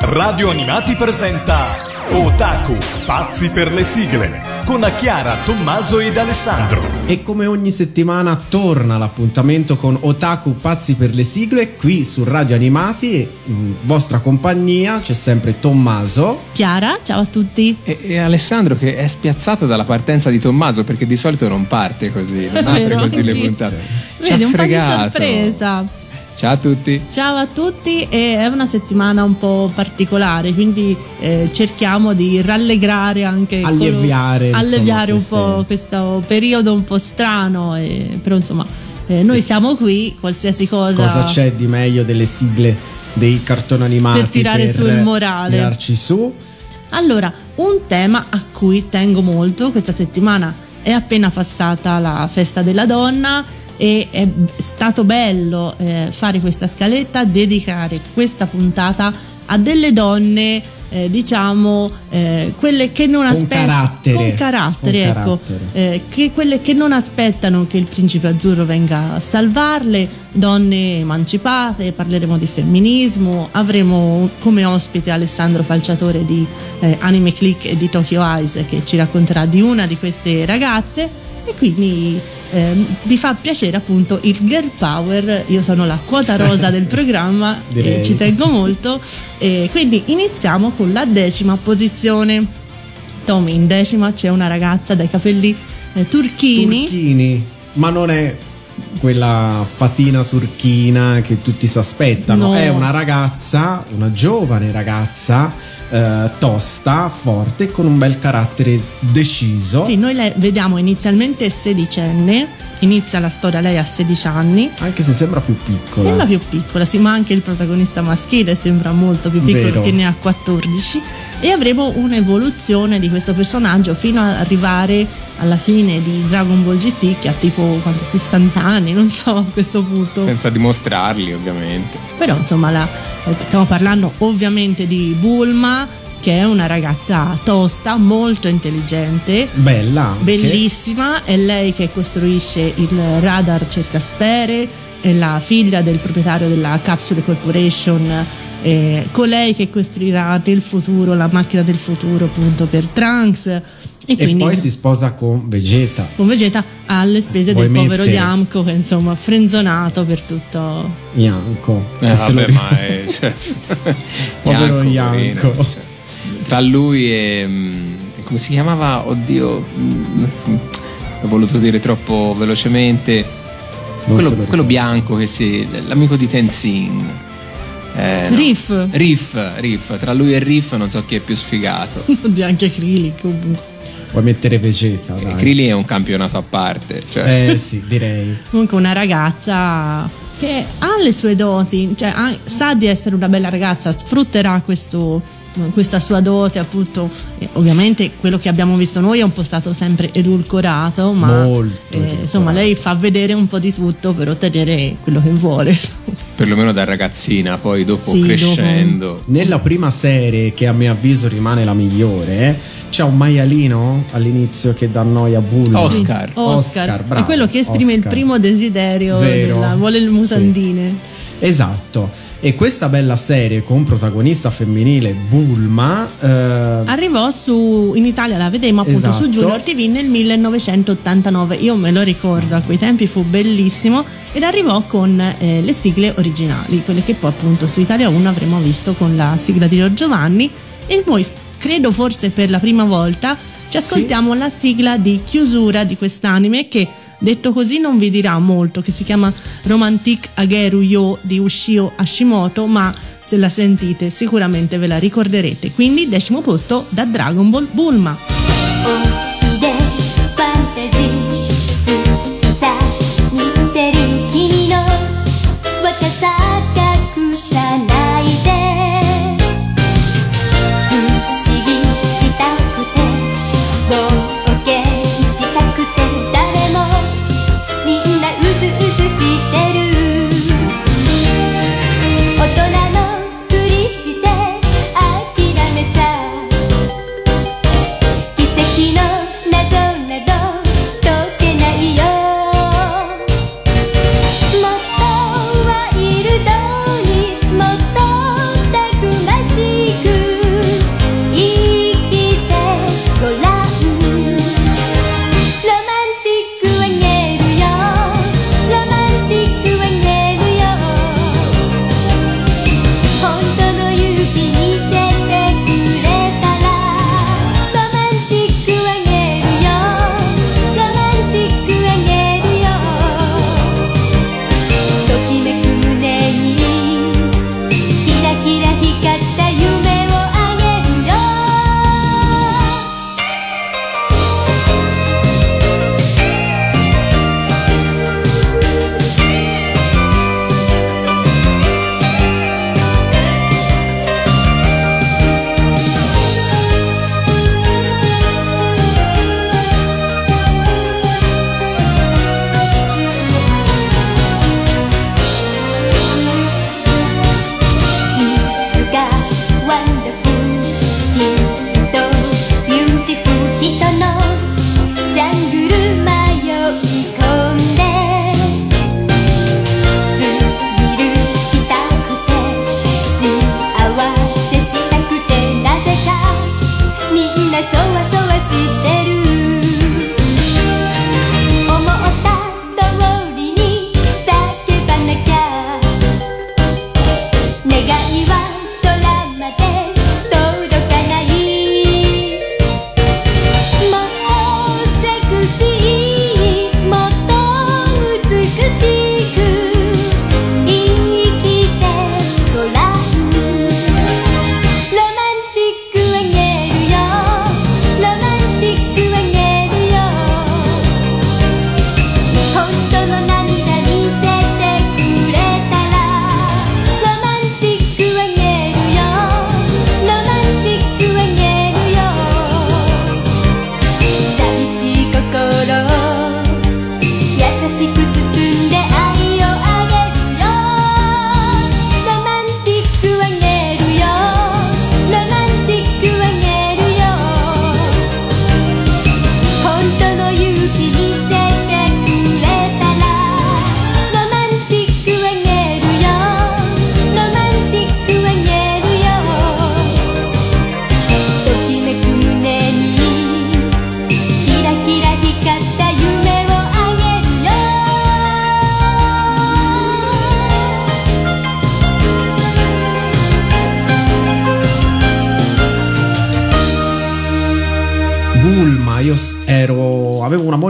Radio Animati presenta Otaku Pazzi per le sigle con Chiara, Tommaso ed Alessandro. E come ogni settimana torna l'appuntamento con Otaku Pazzi per le sigle qui su Radio Animati. In vostra compagnia c'è sempre Tommaso, Chiara, ciao a tutti, e Alessandro, che è spiazzato dalla partenza di Tommaso, perché di solito non parte così, non apre così le puntate. Vedi, un po' di sorpresa. Ciao a tutti, è una settimana un po' particolare, quindi cerchiamo di rallegrare, anche alleviare un po' questo periodo un po' strano, però insomma noi siamo qui, qualsiasi cosa c'è di meglio delle sigle dei cartoni animati per tirare su il morale, tirarci su. Allora, un tema a cui tengo molto: questa settimana è appena passata la festa della donna e è stato bello fare questa scaletta, dedicare questa puntata a delle donne, quelle che non aspettano, con carattere. Che quelle che non aspettano che il principe azzurro venga a salvarle, donne emancipate. Parleremo di femminismo, avremo come ospite Alessandro Falciatore di Anime Click e di Tokyo Eyes, che ci racconterà di una di queste ragazze. E quindi vi fa piacere appunto il girl power. Io sono la quota rosa del programma, direi. E ci tengo molto, e quindi iniziamo con la 10ª posizione. Tommy, in 10ª c'è una ragazza dai capelli turchini, ma non è quella fatina turchina che tutti si aspettano, no. È una ragazza, una giovane ragazza tosta, forte, con un bel carattere deciso. Sì, noi la vediamo inizialmente 16enne, inizia la storia lei a 16 anni, anche se sembra più piccola, sì, ma anche il protagonista maschile sembra molto più piccolo, perché ne ha 14, e avremo un'evoluzione di questo personaggio fino ad arrivare alla fine di Dragon Ball GT, che ha tipo 60 anni, non so, a questo punto, senza dimostrarli ovviamente, però insomma stiamo parlando ovviamente di Bulma, che è una ragazza tosta, molto intelligente, bella, bellissima. È lei che costruisce il radar cercasfere, è la figlia del proprietario della Capsule Corporation, colei che costruirà nel futuro la macchina del futuro, appunto, per Trunks, e poi si sposa con Vegeta. Con Vegeta, alle spese povero Yamcha, che insomma frenzonato per tutto. Yamcha. Povero Yamcha. Tra lui e come si chiamava? Oddio, ho voluto dire troppo velocemente. Quello bianco che l'amico di Tenzin. Riff. Tra lui e Riff non so chi è più sfigato. Oddio, anche Krillin comunque. Puoi mettere Vegeta. Krillin è un campionato a parte. Cioè. Sì, direi. Comunque una ragazza che ha le sue doti, cioè sa di essere una bella ragazza, sfrutterà questa sua dote, appunto. Ovviamente quello che abbiamo visto noi è un po' stato sempre edulcorato, ma insomma lei fa vedere un po' di tutto per ottenere quello che vuole, perlomeno da ragazzina, poi crescendo. Nella prima serie, che a mio avviso rimane la migliore, c'è un maialino all'inizio che dà noia a Bulma. Oscar, bravo, è quello che esprime il primo desiderio, vuole le mutandine, sì. Esatto. E questa bella serie con protagonista femminile Bulma arrivò in Italia, la vedemmo appunto, esatto, su Junior TV nel 1989. Io me lo ricordo, a quei tempi fu bellissimo, ed arrivò con le sigle originali, quelle che poi appunto su Italia 1 avremmo visto con la sigla di Giovanni. E poi, credo forse per la prima volta, ci ascoltiamo la sigla di chiusura di quest'anime, che detto così non vi dirà molto, che si chiama Romantic Ageru Yo di Ushio Hashimoto, ma se la sentite sicuramente ve la ricorderete. Quindi 10º posto da Dragon Ball, Bulma. No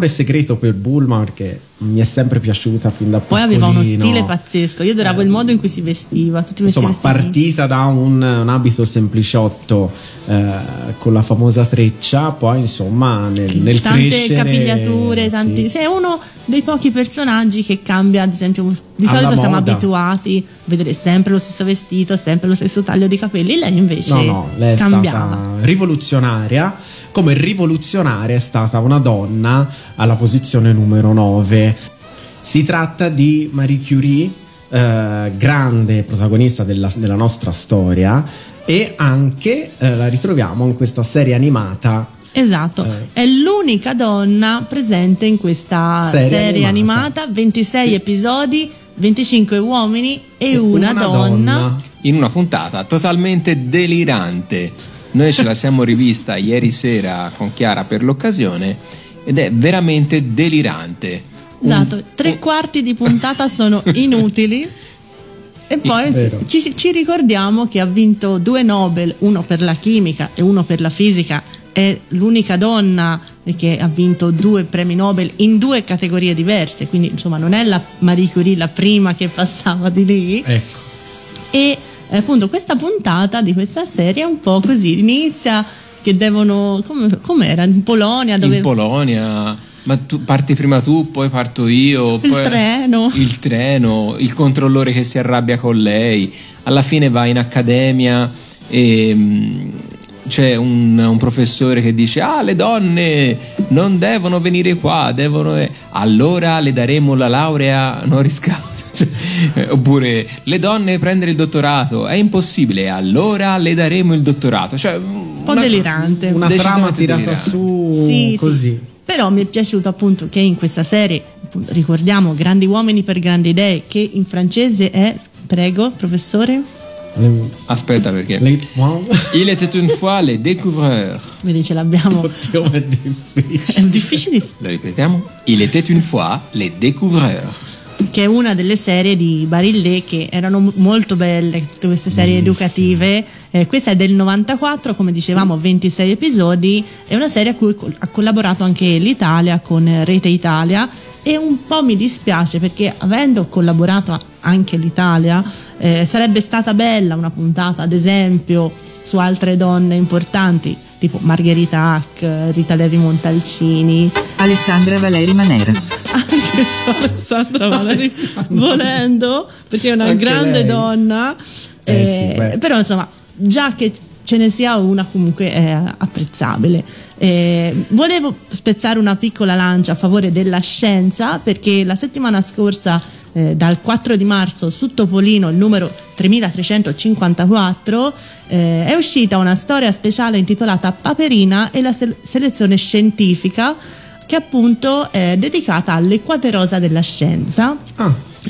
segreto per Bulma, perché mi è sempre piaciuta fin da piccolino. Poi aveva uno stile pazzesco, io adoravo il modo in cui si vestiva, tutti questi vestiti. Partita da un abito sempliciotto con la famosa treccia, poi insomma nel tante crescere, capigliature, tanti, sì. Sei uno dei pochi personaggi che cambia, ad esempio di solito siamo abituati a vedere sempre lo stesso vestito, sempre lo stesso taglio di capelli, lei invece lei cambiava. Stata rivoluzionaria, come rivoluzionaria è stata una donna alla posizione numero 9. Si tratta di Marie Curie, grande protagonista della nostra storia, e anche la ritroviamo in questa serie animata. Esatto, è l'unica donna presente in questa serie animata, 26 episodi, 25 uomini e una donna. In una puntata totalmente delirante. Noi ce la siamo rivista ieri sera con Chiara per l'occasione ed è veramente delirante. Esatto, tre quarti di puntata sono inutili. E poi ci ricordiamo che ha vinto 2 Nobel, uno per la chimica e uno per la fisica. È l'unica donna che ha vinto 2 premi Nobel in 2 categorie diverse, quindi insomma non è la Marie Curie la prima che passava di lì, ecco. E appunto questa puntata di questa serie è un po' così, inizia che devono, come era, in Polonia, dove... in Polonia, ma tu parti prima tu, poi parto io, poi il treno, il controllore che si arrabbia con lei, alla fine va in accademia e c'è un professore che dice: ah, le donne non devono venire qua, allora le daremo la laurea honoris causa, oppure le donne prendere il dottorato è impossibile, allora le daremo il dottorato, cioè un po' delirante, una trama tirata delirante. Su sì, così sì. Però mi è piaciuto appunto che in questa serie, ricordiamo, grandi uomini per grandi idee, che in francese è, prego professore, aspetta perché Il était une fois les découvreurs. Vedi, ce l'abbiamo. Oddio, è difficile. È difficilissimo. Lo ripetiamo? Il était une fois les découvreurs, che è una delle serie di Barillet che erano molto belle, tutte queste serie educative. Questa è del 94, come dicevamo, sì. 26 episodi, è una serie a cui ha collaborato anche l'Italia con Rete Italia, e un po' mi dispiace perché avendo collaborato anche l'Italia sarebbe stata bella una puntata ad esempio su altre donne importanti, tipo Margherita Hack, Rita Levi Montalcini, Alessandra Valeri Manera. Anche Alessandra Valeri, volendo, perché è una anche grande lei. Donna, sì, però insomma, già che ce ne sia una comunque è apprezzabile. Volevo spezzare una piccola lancia a favore della scienza, perché la settimana scorsa dal 4 di marzo su Topolino, il numero 3354, è uscita una storia speciale intitolata Paperina e la selezione scientifica, che appunto è dedicata all'Equaterosa della scienza.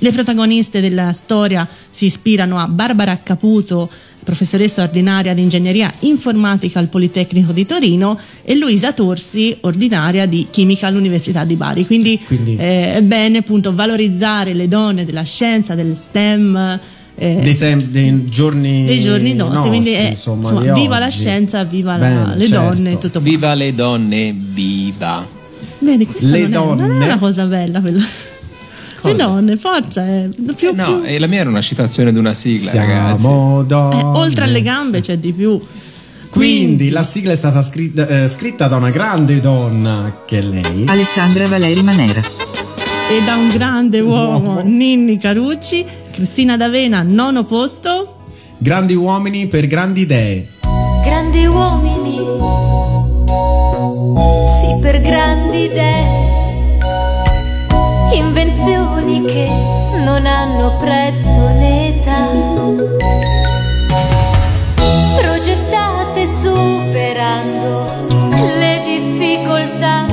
Le protagoniste della storia si ispirano a Barbara Caputo, professoressa ordinaria di ingegneria informatica al Politecnico di Torino, e Luisa Torsi, ordinaria di chimica all'Università di Bari. Quindi è bene appunto valorizzare le donne della scienza, del STEM, dei giorni nostri, quindi insomma viva la scienza, viva le donne e tutto. Viva le donne, viva. Vedi, questa non è una cosa bella quella. Le donne, forza, più. E la mia era una citazione di una sigla. Siamo ragazzi, oltre alle gambe c'è di più. Quindi la sigla è stata scritta da una grande donna, che è lei, Alessandra Valeri Manera, e da un grande uomo, Ninni Carucci, Cristina D'Avena, nono posto. Grandi uomini per grandi idee. Grandi uomini, sì, per grandi idee, invenzioni che non hanno prezzo né età, progettate superando le difficoltà,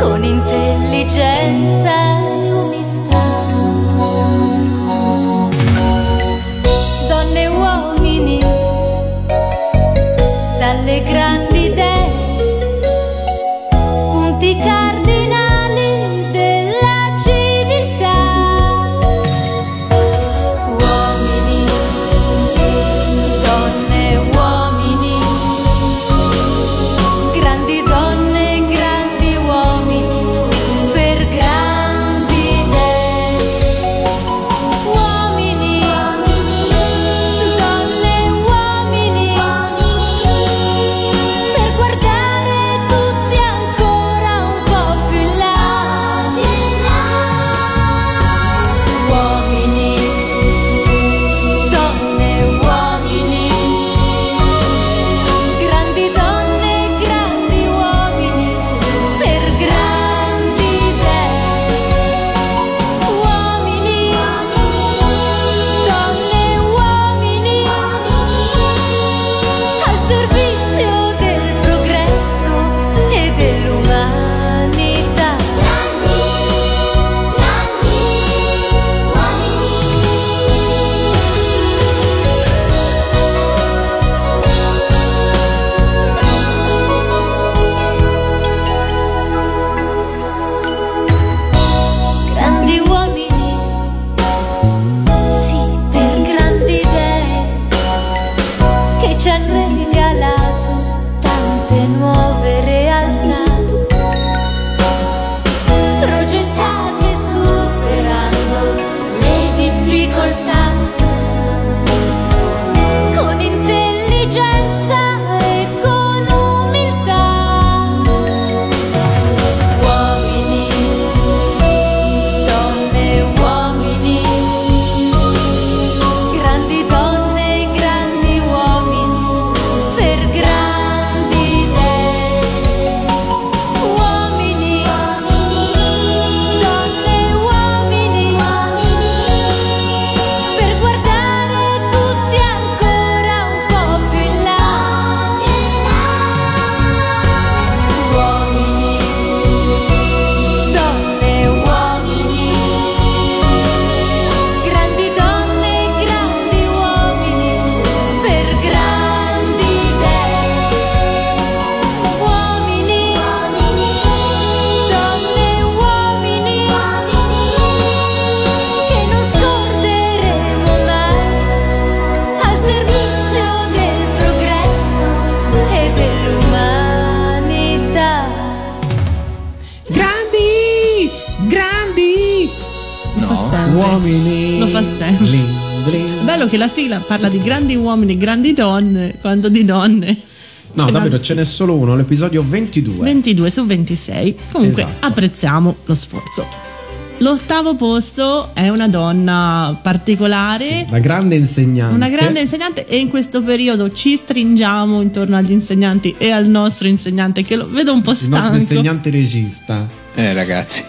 con intelligenza e umiltà. Donne e uomini dalle grandi idee, punti cardinali che la sigla parla di grandi uomini, grandi donne, quando di donne ce n'è solo uno, l'episodio 22 su 26, comunque esatto. Apprezziamo lo sforzo. L'ottavo posto è una donna particolare, sì, una grande insegnante, e in questo periodo ci stringiamo intorno agli insegnanti e al nostro insegnante, che lo vedo un po' stanco, il nostro insegnante regista. Ragazzi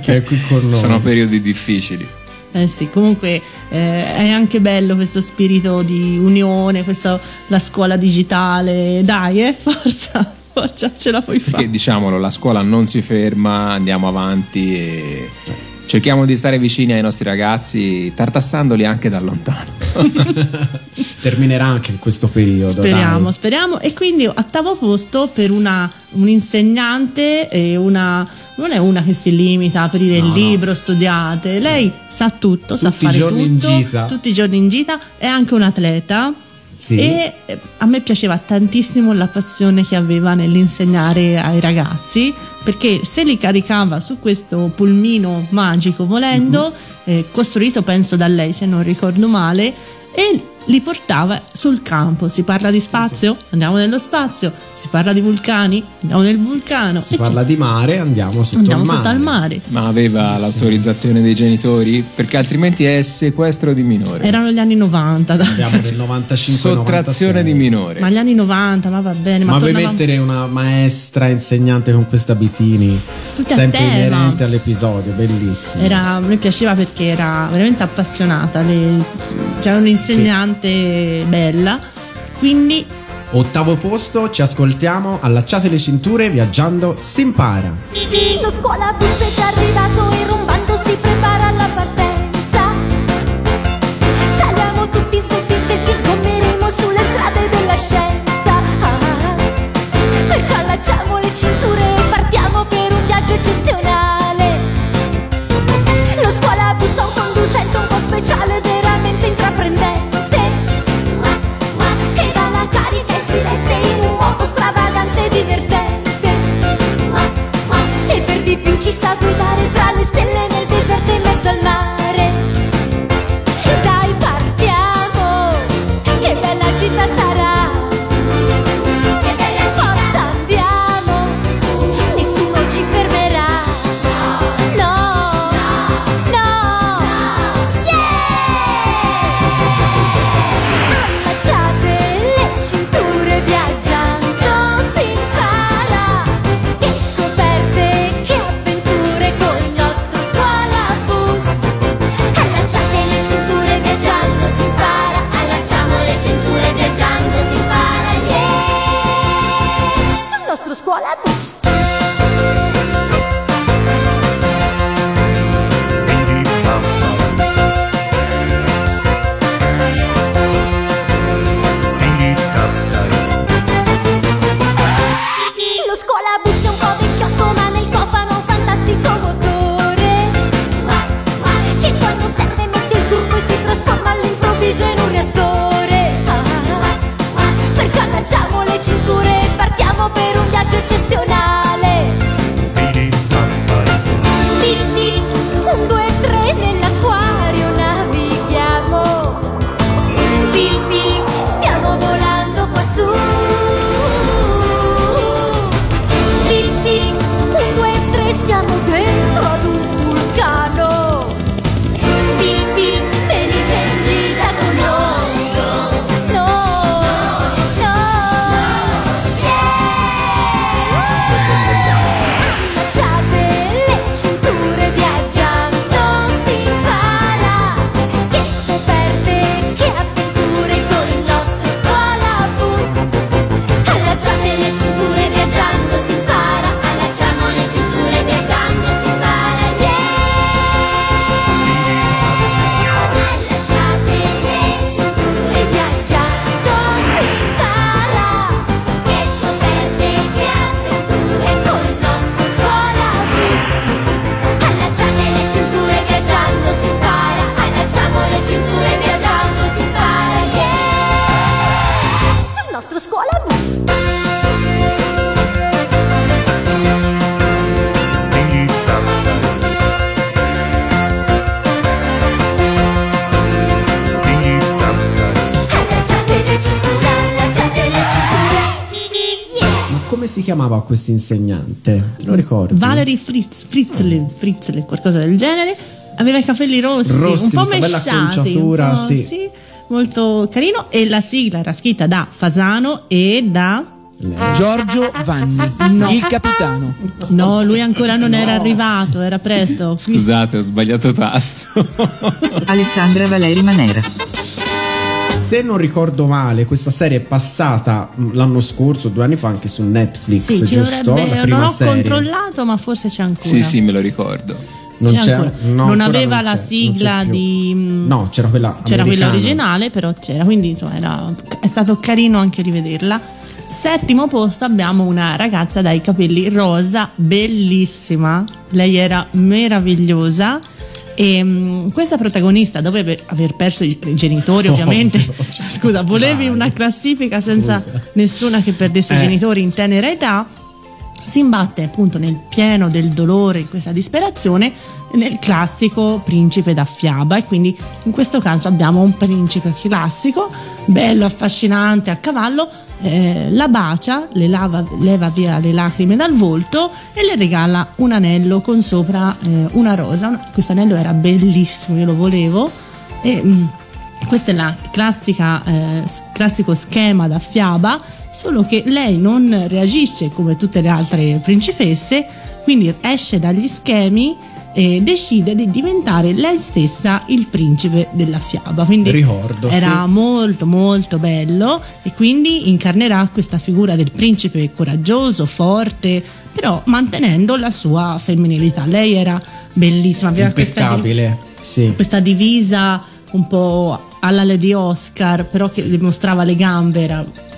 che è qui con noi. Sono periodi difficili. Sì, comunque è anche bello questo spirito di unione, questa, la scuola digitale, dai, forza, forza, ce la puoi fare. Perché diciamolo, la scuola non si ferma, andiamo avanti e cerchiamo di stare vicini ai nostri ragazzi, tartassandoli anche da lontano. Terminerà anche questo periodo. Speriamo, dai. Speriamo. E quindi ottavo posto per un insegnante, e una non è una che si limita a aprire il libro, studiate. Lei sa tutto, tutti sa fare tutto, tutti i giorni in gita, è anche un atleta. Sì. E a me piaceva tantissimo la passione che aveva nell'insegnare ai ragazzi, perché se li caricava su questo pulmino magico, volendo, costruito penso da lei se non ricordo male, e li portava sul campo. Si parla di spazio? Sì. Andiamo nello spazio. Si parla di vulcani? Andiamo nel vulcano. Si parla di mare? Andiamo sotto al mare. Ma aveva l'autorizzazione dei genitori? Perché altrimenti è sequestro di minore. Erano gli anni 90. Andiamo nel 95. Sottrazione di minore. Ma gli anni 90, ma va bene. Ma vuoi mettere una maestra insegnante con questa abitini? Tutti sempre inerente all'episodio, bellissimo. Era, mi piaceva perché era veramente appassionata. C'era un insegnante. Sì. Bella, quindi ottavo posto, ci ascoltiamo Allacciate le cinture, viaggiando si impara. La scuola bus è arrivato e rombando si prepara alla partenza. Saliamo tutti svelti, svelti, sgommeremo sulle strade della scienza. Perciò allacciamo le cinture e partiamo per un viaggio eccezionale. La scuola bus ha un conducente un po' speciale, veramente intraprendente. Si resta in un modo stravagante e divertente, e per di più ci sa guidare tra le stelle nel deserto in mezzo al mare. Dai, partiamo, che bella città sarà, che bella città, andiamo, nessuno ci fermerà. No, no, yeah! Allacciate le cinture, viaggiando si impara, che scoperte, che avventure con il nostro scuolabus. Allacciate le cinture, viaggiando si impara, allacciamo le cinture, viaggiando si impara, yeah, sul nostro scuolabus. Allacciamo le cinture e partiamo per un viaggio eccezionale. 1, 2, 3 nell'acquario navighiamo. Bimbi, stiamo volando quassù. 1, 2, 3 siamo dentro ad un vulcano. Bimbi, venite in gita con noi. Come si chiamava questo insegnante? Te lo ricordi? Valerie Fritzle, qualcosa del genere. Aveva i capelli rossi un po' mesciati, sì, molto carino. E la sigla era scritta da Fasano e da Giorgio Vanni, no. Il capitano. No, lui ancora non era arrivato, era presto. Scusate, ho sbagliato tasto. Alessandra Valeri Manera. Se non ricordo male, questa serie è passata l'anno scorso, 2 anni fa, anche su Netflix, sì, giusto? Dovrebbe, la prima non ho serie. Controllato, ma forse c'è ancora. Sì, sì, me lo ricordo. Non, c'è ancora. No, non aveva non la sigla di. No, c'era quella americana. C'era quella originale, però c'era, quindi insomma è stato carino anche rivederla. 7° posto abbiamo una ragazza dai capelli rosa, bellissima. Lei era meravigliosa. E questa protagonista doveva aver perso i genitori, ovviamente. Cioè, scusa, volevi una classifica senza nessuna che perdesse i genitori in tenera età. Si imbatte appunto nel pieno del dolore, in questa disperazione, nel classico principe da fiaba, e quindi in questo caso abbiamo un principe classico, bello, affascinante, a cavallo, la bacia, leva via le lacrime dal volto e le regala un anello con sopra una rosa. Questo anello era bellissimo, io lo volevo, e questo è la classico schema da fiaba, solo che lei non reagisce come tutte le altre principesse, quindi esce dagli schemi e decide di diventare lei stessa il principe della fiaba. Quindi era molto molto bello, e quindi incarnerà questa figura del principe coraggioso, forte, però mantenendo la sua femminilità. Lei era bellissima, aveva questa divisa un po' alla Lady Oscar, però che le mostrava le gambe,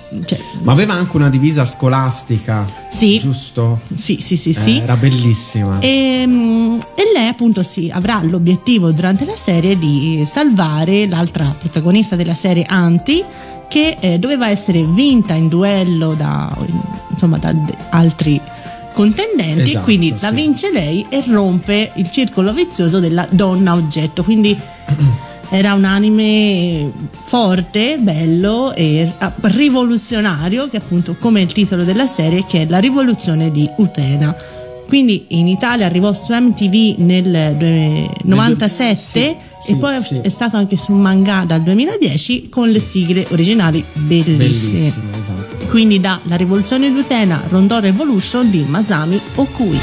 ma aveva anche una divisa scolastica, sì, giusto? Sì. Era bellissima. E lei appunto avrà l'obiettivo durante la serie di salvare l'altra protagonista della serie, Anti, che doveva essere vinta in duello da altri contendenti, esatto, quindi la vince lei e rompe il circolo vizioso della donna oggetto, quindi era un anime forte, bello e rivoluzionario, che appunto, come il titolo della serie, che è La rivoluzione di Utena. Quindi in Italia arrivò su MTV nel 1997, poi è stato anche su manga dal 2010 con le sigle originali bellissime, esatto. Quindi da La rivoluzione di Utena, Rondò Revolution di Masami Okui.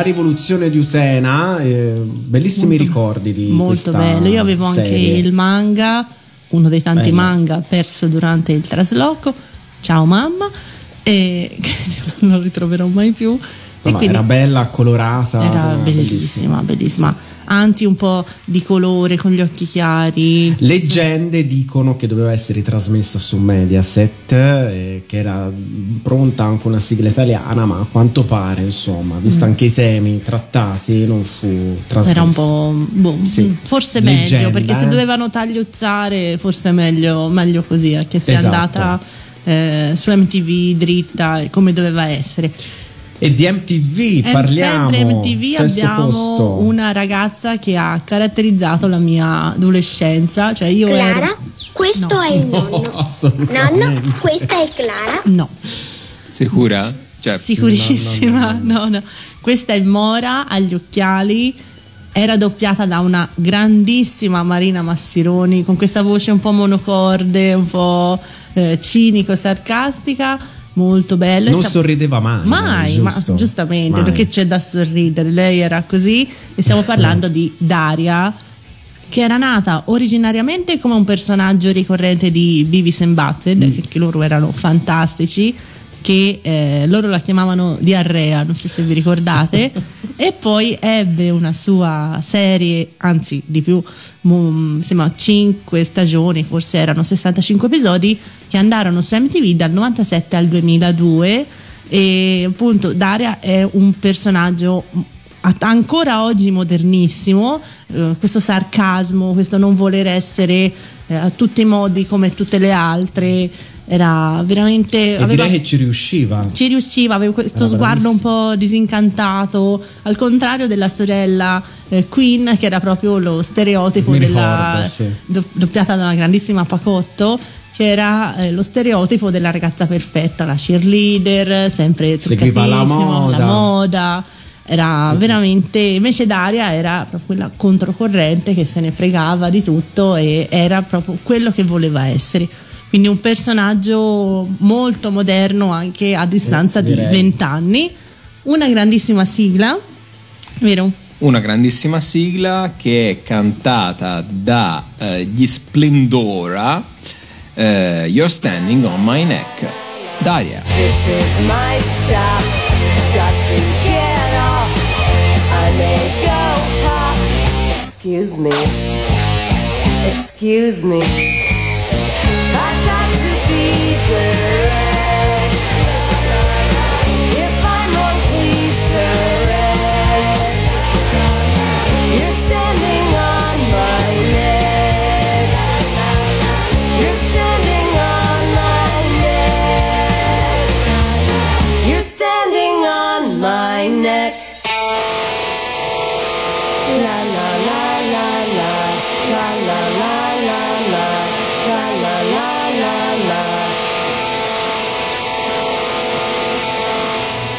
La rivoluzione di Utena, bellissimi molto, ricordi di molto bello. Io avevo anche il manga, uno dei tanti manga perso durante il trasloco. Ciao mamma, e non lo ritroverò mai più. No, e era bella, colorata, era bellissima, bellissima. Anti un po' di colore, con gli occhi chiari. Leggende dicono che doveva essere trasmessa su Mediaset, che era pronta anche una sigla italiana, ma a quanto pare, insomma, vista anche i temi trattati, non fu trasmessa. Era un po' forse leggenda, meglio, perché se dovevano tagliuzzare, forse meglio così, che sia andata su MTV dritta come doveva essere. E di MTV parliamo. Sempre MTV, abbiamo posto. Una ragazza che ha caratterizzato la mia adolescenza, cioè io Clara, questo è il nonno. Nonno, questa è Clara. No. Sicura? Cioè, sicurissima. No. Questa è Mora, agli occhiali. Era doppiata da una grandissima Marina Massironi, con questa voce un po' monocorde, un po' cinico, sarcastica. Molto bello. Non sorrideva mai, ma giustamente mai. Perché c'è da sorridere, lei era così. E stiamo parlando di Daria, che era nata originariamente come un personaggio ricorrente di Beavis and Butthead, che loro erano fantastici, che loro la chiamavano Diarrea, non so se vi ricordate. E poi ebbe una sua serie, anzi di più, insomma 5 stagioni, forse erano 65 episodi, che andarono su MTV dal 97 al 2002. E appunto Daria è un personaggio ancora oggi modernissimo, questo sarcasmo, questo non voler essere a tutti i modi come tutte le altre. Era veramente. Direi che ci riusciva, aveva questo sguardo un po' disincantato, al contrario della sorella Queen, che era proprio lo stereotipo doppiata da una grandissima Pacotto, che era lo stereotipo della ragazza perfetta, la cheerleader, sempre truccatissima, la moda. Era veramente, invece Daria era proprio quella controcorrente che se ne fregava di tutto e era proprio quello che voleva essere. Quindi un personaggio molto moderno anche a distanza di 20 anni. Una grandissima sigla, vero? Una grandissima sigla che è cantata da gli Splendora, You're Standing on My Neck, Daria. This is my stuff, got to get off, I may go hop. Excuse me.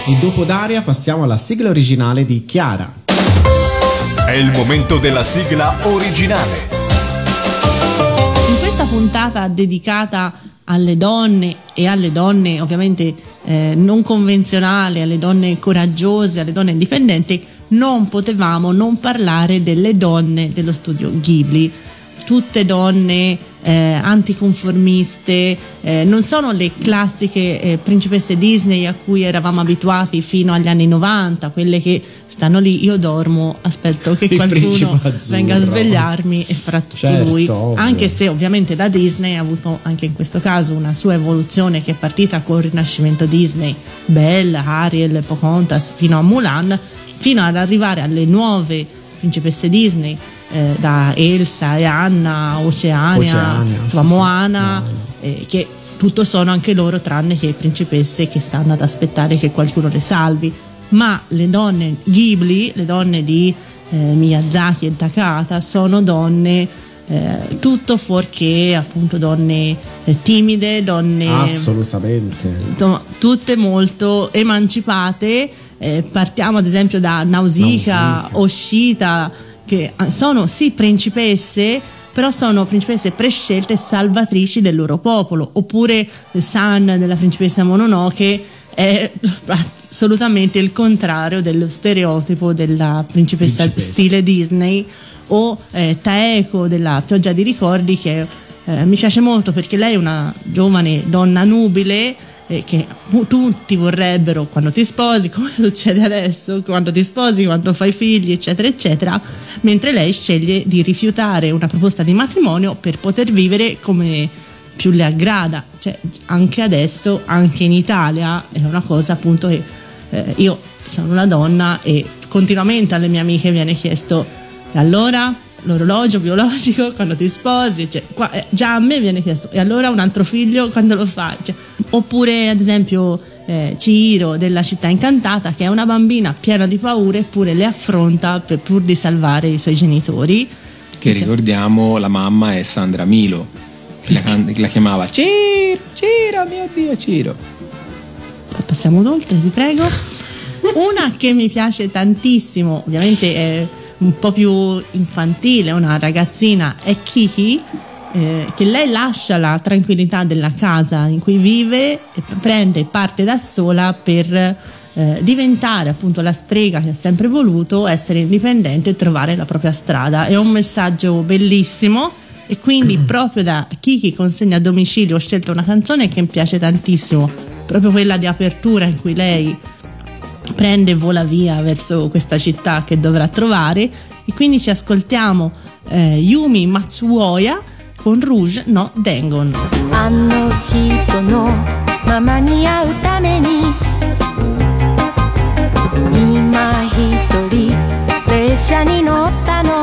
E dopo Daria passiamo alla sigla originale di Chiara. È il momento della sigla originale. In questa puntata dedicata alle donne, e alle donne ovviamente non convenzionali, alle donne coraggiose, alle donne indipendenti, non potevamo non parlare delle donne dello studio Ghibli. Tutte donne anticonformiste, non sono le classiche principesse Disney a cui eravamo abituati fino agli anni 90, quelle che stanno lì, io dormo, aspetto che qualcuno venga a svegliarmi e farà tutto lui, ovvio. Anche se ovviamente la Disney ha avuto anche in questo caso una sua evoluzione che è partita col rinascimento Disney, Belle, Ariel, Pocahontas fino a Mulan, fino ad arrivare alle nuove principesse Disney, da Elsa e Anna, Oceania insomma, Moana, che tutto sono anche loro tranne che principesse che stanno ad aspettare che qualcuno le salvi. Ma le donne Ghibli, le donne di Miyazaki e Takahata, sono donne tutto fuorché appunto donne timide, donne assolutamente, insomma, tutte molto emancipate. Partiamo ad esempio da Nausicaa, Oshita, che sono sì principesse, però sono principesse prescelte, salvatrici del loro popolo, oppure San della principessa Mononoke, è assolutamente il contrario dello stereotipo della principessa. Stile Disney o Taeko della Pioggia di ricordi, che mi piace molto perché lei è una giovane donna nubile che tutti vorrebbero quando ti sposi, come succede adesso, quando ti sposi, quando fai figli, eccetera eccetera, mentre lei sceglie di rifiutare una proposta di matrimonio per poter vivere come più le aggrada. Cioè, anche adesso, anche in Italia, è una cosa appunto che io sono una donna e continuamente alle mie amiche viene chiesto: e allora l'orologio biologico quando ti sposi? Cioè, qua, già a me viene chiesto: e allora un altro figlio quando lo fa? Cioè, oppure ad esempio Ciro della Città Incantata, che è una bambina piena di paure, eppure le affronta pur di salvare i suoi genitori, che ricordiamo la mamma è Sandra Milo, che la chiamava Ciro, mio Dio, Ciro. Passiamo oltre, ti prego. Una che mi piace tantissimo, ovviamente è un po' più infantile, una ragazzina, è Kiki, che lei lascia la tranquillità della casa in cui vive e prende parte da sola per diventare appunto la strega che ha sempre voluto, essere indipendente e trovare la propria strada. È un messaggio bellissimo. E quindi proprio da Kiki consegna a domicilio ho scelto una canzone che mi piace tantissimo, proprio quella di apertura in cui lei prende e vola via verso questa città che dovrà trovare. E quindi ci ascoltiamo Yumi Matsuoya con Rouge no Dengon. Anno hito no mama ni au tame ni ima hitori resha ni notta no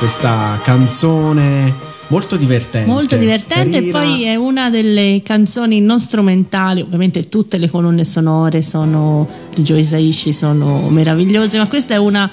'Sta canzone molto divertente e poi è una delle canzoni non strumentali. Ovviamente tutte le colonne sonore sono di Joe Hisaishi, sono meravigliose, ma questa è una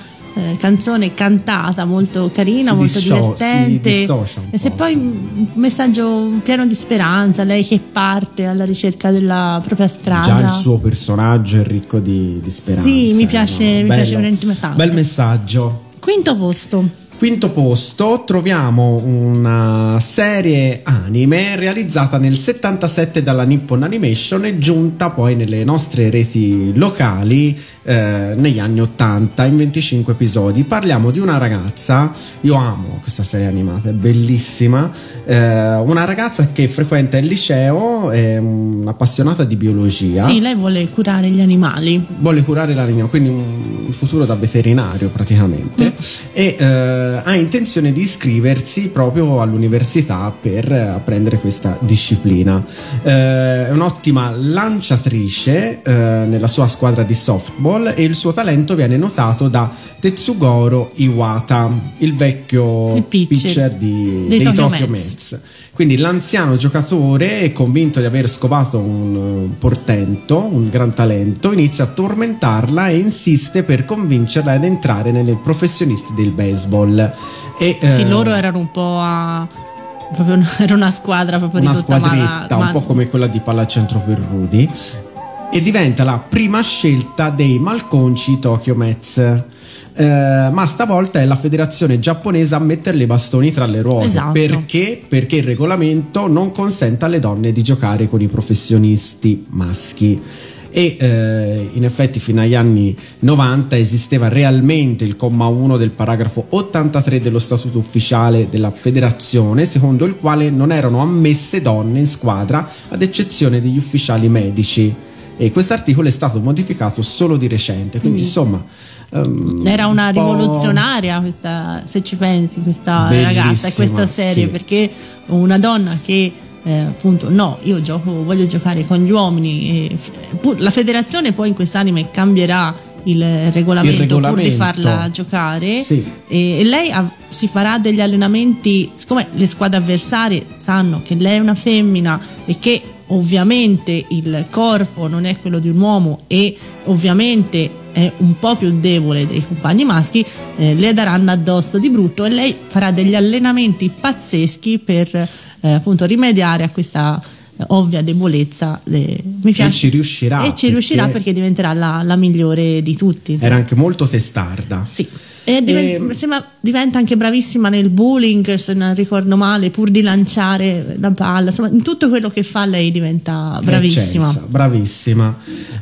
canzone cantata molto carina, divertente, e se poi un messaggio pieno di speranza, lei che parte alla ricerca della propria strada, già il suo personaggio è ricco di speranza. Sì, mi piace veramente tanto. Bel messaggio. Quinto posto. Quinto posto troviamo una serie anime realizzata nel 77 dalla Nippon Animation e giunta poi nelle nostre reti locali negli anni 80 in 25 episodi. Parliamo di una ragazza, io amo questa serie animata, è bellissima, una ragazza che frequenta il liceo, è un'appassionata di biologia. Sì, lei vuole curare gli animali. Vuole curare l'animale, quindi un futuro da veterinario praticamente. E ha intenzione di iscriversi proprio all'università per apprendere questa disciplina. È un'ottima lanciatrice nella sua squadra di softball e il suo talento viene notato da Tetsugoro Iwata, il vecchio pitcher dei Tokyo Mets. Quindi l'anziano giocatore è convinto di aver scovato un portento, un gran talento, inizia a tormentarla e insiste per convincerla ad entrare nei professionisti del baseball. E, sì, loro erano un po' proprio, era una squadra proprio di tutta squadretta, un po' come quella di Pallacanestro per Rudy, e diventa la prima scelta dei malconci Tokyo Mets. Ma stavolta è la federazione giapponese a metterle i bastoni tra le ruote. Esatto. Perché il regolamento non consente alle donne di giocare con i professionisti maschi. E in effetti fino agli anni 90 esisteva realmente il comma 1 del paragrafo 83 dello statuto ufficiale della federazione, secondo il quale non erano ammesse donne in squadra ad eccezione degli ufficiali medici, e quest'articolo è stato modificato solo di recente, quindi insomma era una rivoluzionaria questa, se ci pensi, questa ragazza e questa serie, sì. Perché una donna che appunto no, io voglio giocare con gli uomini, la federazione poi in quest'anime cambierà il regolamento. Pur di farla giocare, sì. E lei si farà degli allenamenti, siccome le squadre avversarie sanno che lei è una femmina e che ovviamente il corpo non è quello di un uomo e ovviamente è un po' più debole dei compagni maschi, le daranno addosso di brutto e lei farà degli allenamenti pazzeschi per appunto rimediare a questa ovvia debolezza. Mi piace. E ci riuscirà perché diventerà la migliore di tutti, insomma. Era anche molto testarda, sì. Diventa anche bravissima nel bowling, se non ricordo male, pur di lanciare la palla, insomma in tutto quello che fa lei diventa bravissima.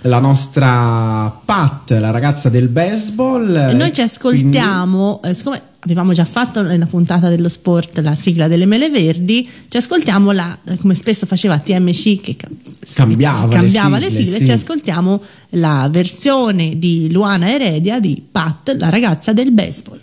La nostra Pat, la ragazza del baseball, e noi ci ascoltiamo, quindi, siccome avevamo già fatto nella puntata dello sport la sigla delle mele verdi, ci ascoltiamo come spesso faceva TMC che cambiava le sigle sì. Ci ascoltiamo la versione di Luana Heredia di Pat, la ragazza del baseball.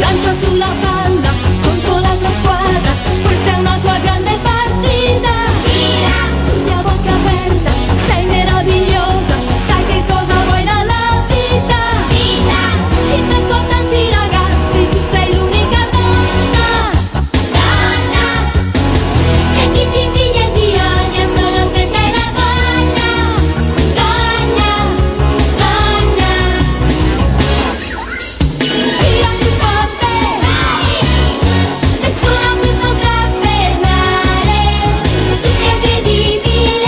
Lancia tu la palla contro l'altra squadra, questa è una tua grande partita. Tira tutti a bocca aperta, sei meravigliosa, sai che cosa vuoi dalla vita. Gira in mezzo a tanti ragazzi, tu sei l'unica donna. C'è chi ti invidia e ti odia solo per te, la donna. Tira più forte, vai! Nessuno ti potrà fermare, tu sei incredibile,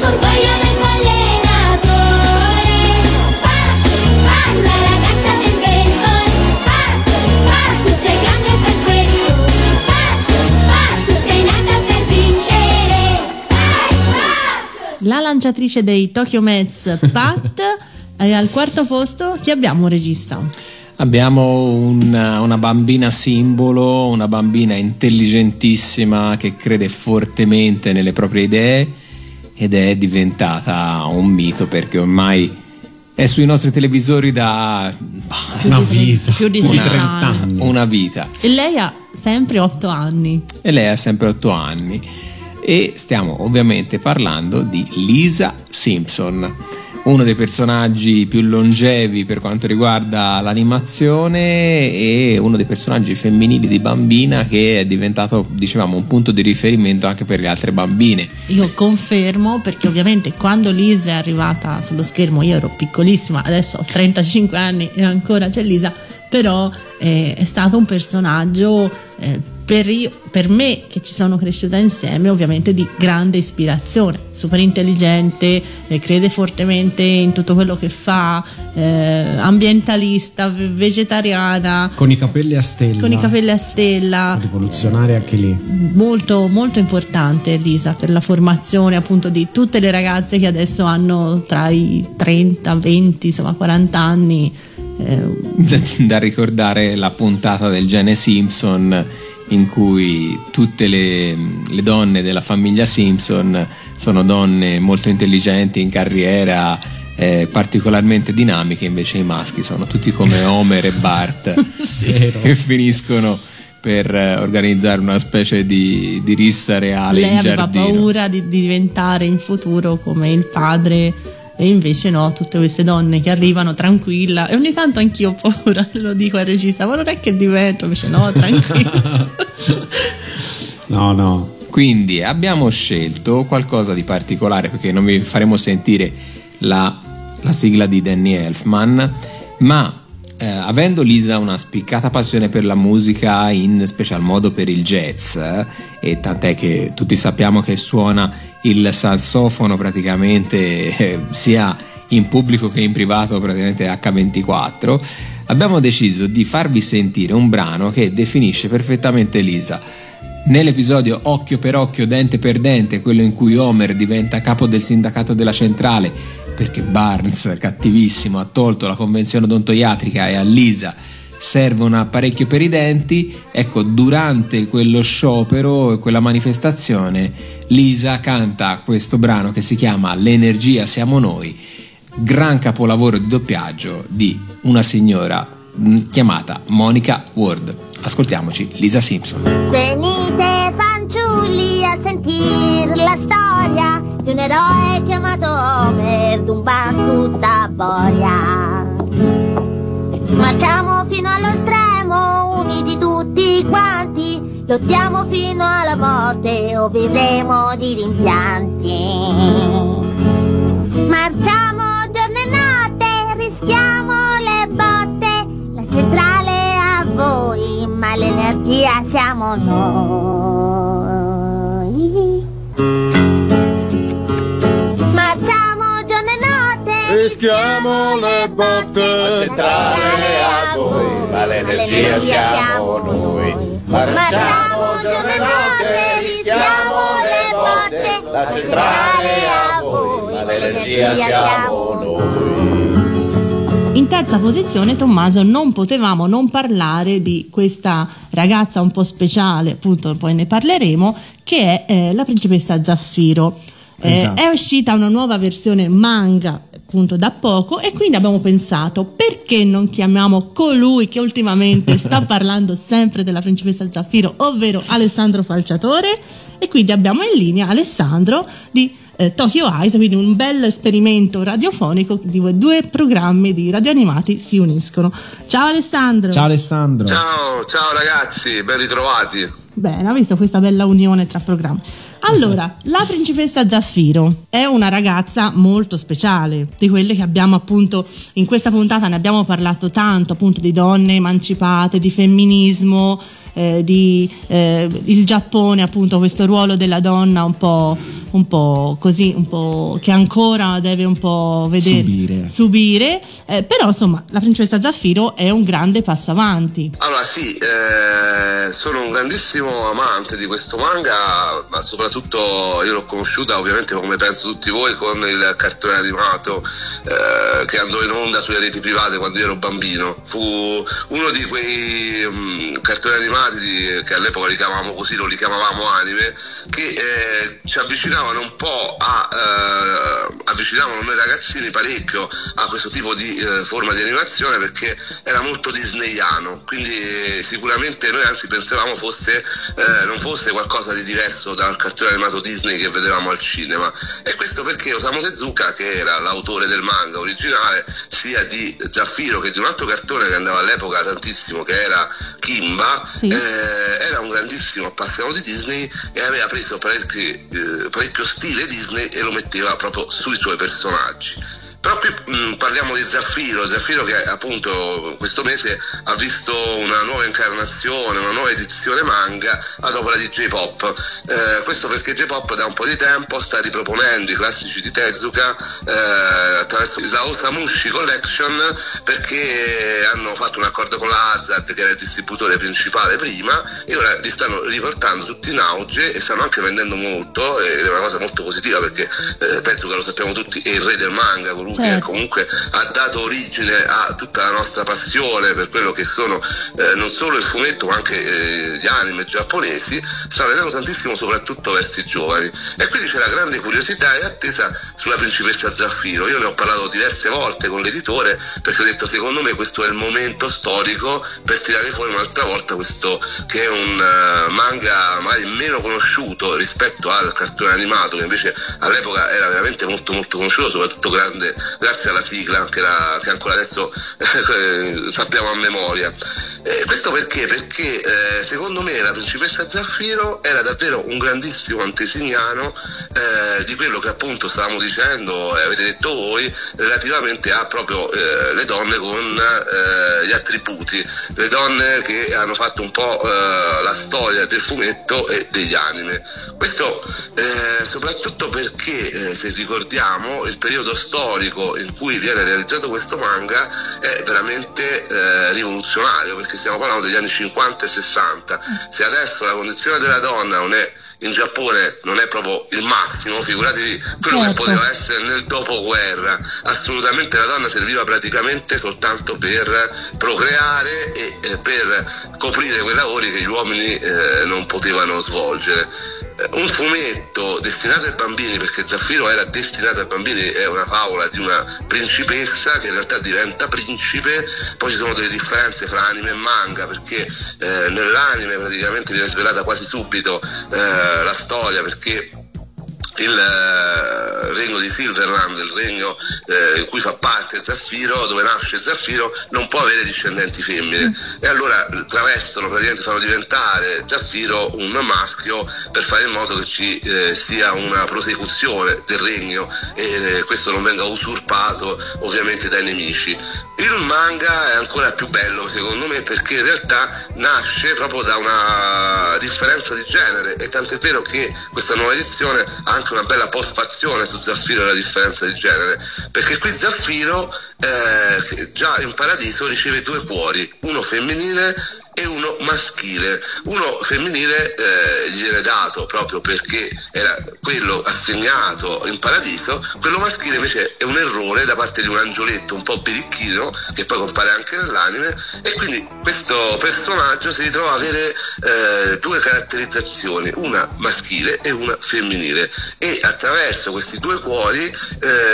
l'orgoglio del tuo allenatore. Pat, la ragazza del baseball. Pat, tu sei grande per questo. Pat, tu sei nata per vincere. Vai, Pat! La lanciatrice dei Tokyo Mets, Pat. E al quarto posto chi abbiamo, regista? Abbiamo una bambina simbolo, una bambina intelligentissima che crede fortemente nelle proprie idee ed è diventata un mito, perché ormai è sui nostri televisori da più di 30 anni. Una vita. E lei ha sempre 8 anni. E stiamo ovviamente parlando di Lisa Simpson, uno dei personaggi più longevi per quanto riguarda l'animazione e uno dei personaggi femminili di bambina che è diventato, dicevamo, un punto di riferimento anche per le altre bambine. Io confermo, perché ovviamente quando Lisa è arrivata sullo schermo io ero piccolissima, adesso ho 35 anni e ancora c'è Lisa, però è stato un personaggio per me che ci sono cresciuta insieme, ovviamente di grande ispirazione, super intelligente, crede fortemente in tutto quello che fa, ambientalista, vegetariana, con i capelli a stella, rivoluzionaria anche lì, molto molto importante Lisa per la formazione appunto di tutte le ragazze che adesso hanno tra i 30, 20, insomma 40 anni. Da ricordare la puntata del Gene Simpson in cui tutte le donne della famiglia Simpson sono donne molto intelligenti, in carriera, particolarmente dinamiche, invece i maschi sono tutti come Homer e Bart e finiscono per organizzare una specie di rissa reale in giardino. Lei aveva paura di diventare in futuro come il padre, e invece no, tutte queste donne che arrivano tranquilla, e ogni tanto anch'io ho paura, lo dico al regista, ma non è che divento, invece no, tranquilla. no quindi abbiamo scelto qualcosa di particolare perché non vi faremo sentire la sigla di Danny Elfman, ma avendo Lisa una spiccata passione per la musica, in special modo per il jazz, e tant'è che tutti sappiamo che suona il sassofono praticamente sia in pubblico che in privato, praticamente H24, abbiamo deciso di farvi sentire un brano che definisce perfettamente Lisa. Nell'episodio Occhio per occhio, dente per dente, quello in cui Homer diventa capo del sindacato della centrale perché Barnes, cattivissimo, ha tolto la convenzione odontoiatrica e a Lisa serve un apparecchio per i denti, ecco, durante quello sciopero e quella manifestazione Lisa canta questo brano che si chiama L'energia siamo noi, gran capolavoro di doppiaggio di una signora chiamata Monica Ward. Ascoltiamoci Lisa Simpson. Venite fanciulli a sentir la storia di un eroe chiamato Homer, d'un bastutta boia. Marciamo fino allo stremo, uniti tutti quanti, lottiamo fino alla morte o vivremo di rimpianti. Marciamo giorno e notte, rischiamo le botte, la centrale è a voi, ma l'energia siamo noi. Rischiamo le botte, centrale a voi, ma l'energia siamo noi. Marciamo giorno e notte, rischiamo le botte, la centrale a voi, ma l'energia siamo noi. In terza posizione, Tommaso, non potevamo non parlare di questa ragazza un po' speciale, appunto poi ne parleremo, che è la principessa Zaffiro. Esatto. È uscita una nuova versione manga appunto da poco, e quindi abbiamo pensato, perché non chiamiamo colui che ultimamente sta parlando sempre della principessa Zaffiro, ovvero Alessandro Falciatore, e quindi abbiamo in linea Alessandro di Tokyo Eyes, quindi un bel esperimento radiofonico di due programmi di radio animati si uniscono. Ciao Alessandro. Ciao Alessandro. Ciao ragazzi, ben ritrovati. Bene, ha visto questa bella unione tra programmi. Allora, la principessa Zaffiro è una ragazza molto speciale, di quelle che abbiamo appunto in questa puntata, ne abbiamo parlato tanto, appunto di donne emancipate, di femminismo, di il Giappone, appunto questo ruolo della donna un po' così, un po' che ancora deve un po' vedere subire, però insomma la principessa Zaffiro è un grande passo avanti. Allora sì, sono un grandissimo amante di questo manga, ma soprattutto io l'ho conosciuta ovviamente, come penso tutti voi, con il cartone animato che andò in onda sulle reti private quando io ero bambino. Fu uno di quei cartoni animati che all'epoca li chiamavamo anime, che ci avvicinavano un po' avvicinavano noi ragazzini parecchio a questo tipo di forma di animazione, perché era molto disneyano, quindi sicuramente noi anzi pensavamo non fosse qualcosa di diverso dal cartone animato Disney che vedevamo al cinema. E questo perché Osamu Tezuka, che era l'autore del manga originale sia di Zaffiro che di un altro cartone che andava all'epoca tantissimo, che era Kimba, sì, era un grandissimo appassionato di Disney e aveva preso parecchio stile Disney e lo metteva proprio sui suoi personaggi. Però qui parliamo di Zaffiro che appunto questo mese ha visto una nuova incarnazione, una nuova edizione manga ad opera di J-Pop, questo perché J-Pop da un po' di tempo sta riproponendo i classici di Tezuka attraverso la Osamushi Collection, perché hanno fatto un accordo con la Hazard, che era il distributore principale prima, e ora li stanno riportando tutti in auge e stanno anche vendendo molto, ed è una cosa molto positiva perché Tezuka, lo sappiamo tutti, è il re del manga, colui che comunque ha dato origine a tutta la nostra passione per quello che sono non solo il fumetto ma anche gli anime giapponesi. Sta vedendo tantissimo soprattutto verso i giovani, e quindi c'è la grande curiosità e attesa sulla principessa Zaffiro. Io ne ho parlato diverse volte con l'editore perché ho detto, secondo me questo è il momento storico per tirare fuori un'altra volta questo che è un manga magari meno conosciuto rispetto al cartone animato, che invece all'epoca era veramente molto molto conosciuto, soprattutto grazie alla sigla che ancora adesso sappiamo a memoria. Questo perché secondo me la principessa Zaffiro era davvero un grandissimo antesignano di quello che appunto stavamo dicendo e avete detto voi relativamente a proprio le donne con gli attributi, le donne che hanno fatto un po' la storia del fumetto e degli anime. Questo soprattutto perché se ricordiamo il periodo storico in cui viene realizzato questo manga è veramente rivoluzionario, perché stiamo parlando degli anni 50 e 60. Se adesso la condizione della donna non è in Giappone, non è proprio il massimo, figuratevi quello che poteva essere nel dopoguerra. Assolutamente la donna serviva praticamente soltanto per procreare e per coprire quei lavori che gli uomini non potevano svolgere. Un fumetto destinato ai bambini, perché Zaffiro era destinato ai bambini, è una favola di una principessa che in realtà diventa principe. Poi ci sono delle differenze fra anime e manga, perché nell'anime praticamente viene svelata quasi subito la storia, perché il regno di Silverland, il regno in cui fa parte Zaffiro, dove nasce Zaffiro, non può avere discendenti femmine, e allora travestono, praticamente fanno diventare Zaffiro un maschio per fare in modo che ci sia una prosecuzione del regno e questo non venga usurpato ovviamente dai nemici. Il manga è ancora più bello secondo me, perché in realtà nasce proprio da una differenza di genere, e tant'è vero che questa nuova edizione ha anche una bella postfazione su Zaffiro e la differenza di genere, perché qui Zaffiro già in paradiso riceve due cuori, uno femminile e uno maschile. Uno femminile gli viene dato proprio perché era quello assegnato in paradiso, quello maschile invece è un errore da parte di un angioletto un po' birichino che poi compare anche nell'anime, e quindi questo personaggio si ritrova a avere due caratterizzazioni, una maschile e una femminile, e attraverso questi due cuori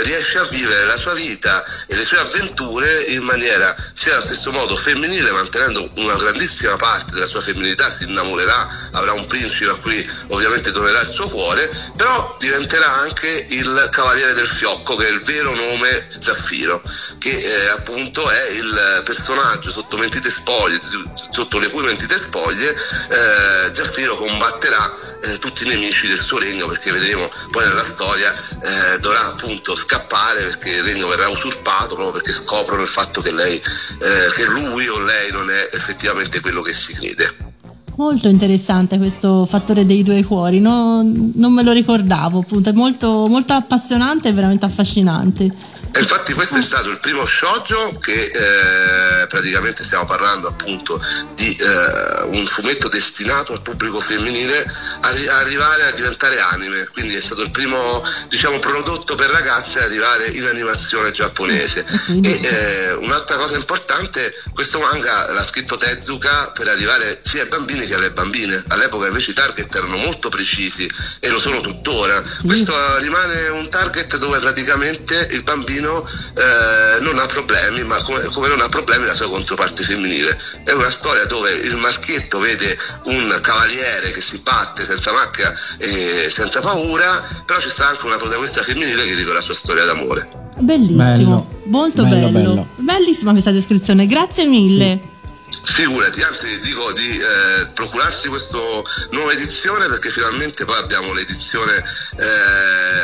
riesce a vivere la sua vita e le sue avventure in maniera sia allo stesso modo femminile, mantenendo una grandissima parte della sua femminilità, si innamorerà, avrà un principe a cui ovviamente donerà il suo cuore, però diventerà anche il cavaliere del fiocco, che è il vero nome di Zaffiro, che appunto è il personaggio sotto mentite spoglie, sotto le cui mentite spoglie Zaffiro combatterà tutti i nemici del suo regno, perché vedremo poi nella storia dovrà appunto scappare perché il regno verrà usurpato, proprio perché scoprono il fatto che lei che lui o lei non è effettivamente quello che si crede. Molto interessante questo fattore dei due cuori, no? Non me lo ricordavo, appunto, è molto, molto appassionante e veramente affascinante. E infatti questo è stato il primo shoujo che praticamente stiamo parlando appunto di un fumetto destinato al pubblico femminile a arrivare a diventare anime, quindi è stato il primo, diciamo, prodotto per ragazze ad arrivare in animazione giapponese. E un'altra cosa importante, questo manga l'ha scritto Tezuka per arrivare sia ai bambini che alle bambine. All'epoca invece i target erano molto precisi e lo sono tuttora. Questo rimane un target dove praticamente il bambino non ha problemi, ma come non ha problemi la sua controparte femminile. È una storia dove il maschietto vede un cavaliere che si batte senza macchia e senza paura, però ci sta anche una protagonista femminile che vive la sua storia d'amore. Bellissimo, bello. Molto bello. Bellissima questa descrizione, grazie mille. Sì. Figurati, anzi ti dico di procurarsi questa nuova edizione, perché finalmente poi abbiamo l'edizione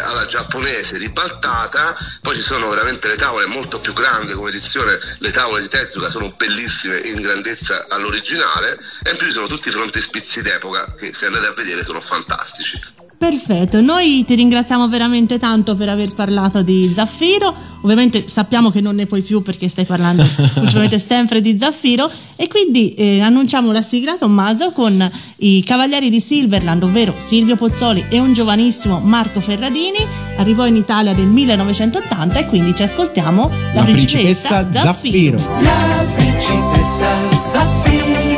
alla giapponese ribaltata. Poi ci sono veramente le tavole molto più grandi come edizione, le tavole di Tezuka sono bellissime in grandezza all'originale, e in più ci sono tutti i frontispizi d'epoca che, se andate a vedere, sono fantastici. Perfetto, noi ti ringraziamo veramente tanto per aver parlato di Zaffiro. Ovviamente sappiamo che non ne puoi più, perché stai parlando ultimamente sempre di Zaffiro, e quindi annunciamo la sigla Tommaso con i Cavalieri di Silverland, ovvero Silvio Pozzoli e un giovanissimo Marco Ferradini. Arrivò in Italia nel 1980 e quindi ci ascoltiamo la principessa Zaffiro. La principessa Zaffiro.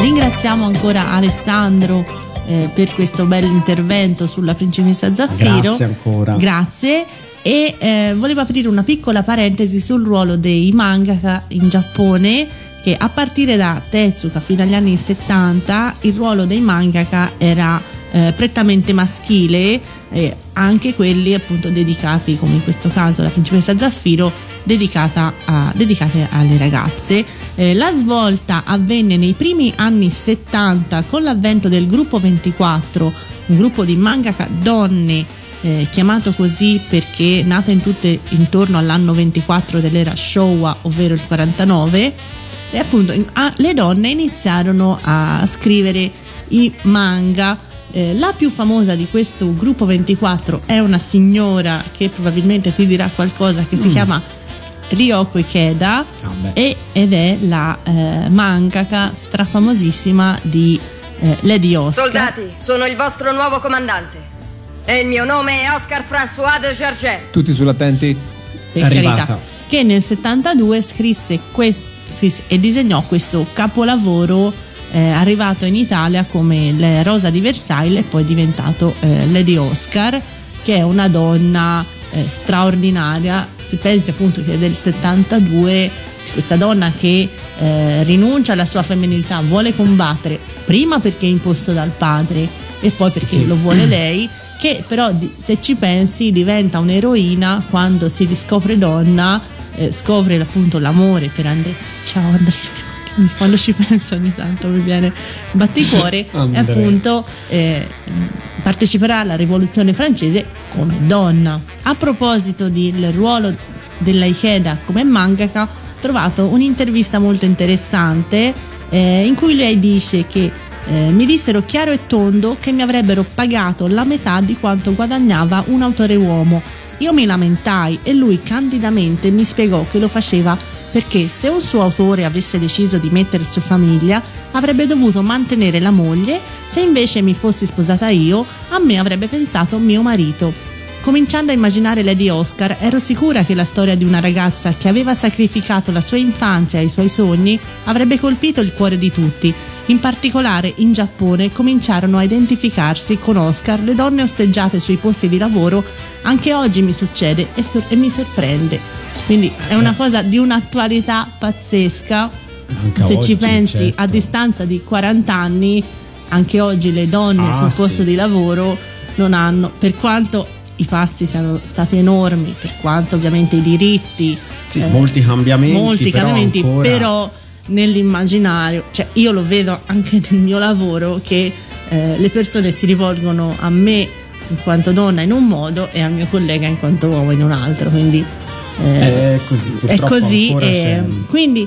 Ringraziamo ancora Alessandro per questo bel intervento sulla principessa Zaffiro. Grazie ancora. Grazie. E volevo aprire una piccola parentesi sul ruolo dei mangaka in Giappone, che a partire da Tezuka fino agli anni 70 il ruolo dei mangaka era prettamente maschile, anche quelli appunto dedicati, come in questo caso la principessa Zaffiro, dedicate alle ragazze. La svolta avvenne nei primi anni 70 con l'avvento del gruppo 24, un gruppo di mangaka donne, chiamato così perché nata in tutte intorno all'anno 24 dell'era Showa, ovvero il 49, e appunto le donne iniziarono a scrivere i manga. La più famosa di questo gruppo 24 è una signora che probabilmente ti dirà qualcosa, che si chiama Ryoko Ikeda, ed è la mangaka strafamosissima di Lady Oscar. Soldati, sono il vostro nuovo comandante e il mio nome è Oscar François de Gerget. Tutti sull'attenti, è arrivata. Che nel 72 scrisse e disegnò questo capolavoro arrivato in Italia come la Rosa di Versailles e poi diventato Lady Oscar, che è una donna straordinaria. Si pensa appunto che è del 72, questa donna che rinuncia alla sua femminilità, vuole combattere prima perché è imposto dal padre e poi perché lo vuole lei, che però se ci pensi diventa un'eroina quando si riscopre donna, scopre appunto l'amore per Andrea. Ciao Andrea, quando ci penso ogni tanto mi viene batticuore. E appunto parteciperà alla rivoluzione francese come donna. A proposito del ruolo della Ikeda come mangaka, ho trovato un'intervista molto interessante in cui lei dice che mi dissero chiaro e tondo che mi avrebbero pagato la metà di quanto guadagnava un autore uomo. Io mi lamentai e lui candidamente mi spiegò che lo faceva perché se un suo autore avesse deciso di mettere su famiglia avrebbe dovuto mantenere la moglie, se invece mi fossi sposata io, a me avrebbe pensato mio marito. Cominciando a immaginare Lady Oscar, ero sicura che la storia di una ragazza che aveva sacrificato la sua infanzia e i suoi sogni avrebbe colpito il cuore di tutti. In particolare in Giappone cominciarono a identificarsi con Oscar le donne osteggiate sui posti di lavoro. Anche oggi mi succede e mi sorprende. Quindi è una cosa di un'attualità pazzesca. Anche se oggi, ci pensi, certo, a distanza di 40 anni, anche oggi le donne sul posto di lavoro non hanno, per quanto i passi siano stati enormi, per quanto ovviamente i diritti, molti cambiamenti però nell'immaginario, cioè io lo vedo anche nel mio lavoro che le persone si rivolgono a me in quanto donna in un modo e al mio collega in quanto uomo in un altro, quindi è così quindi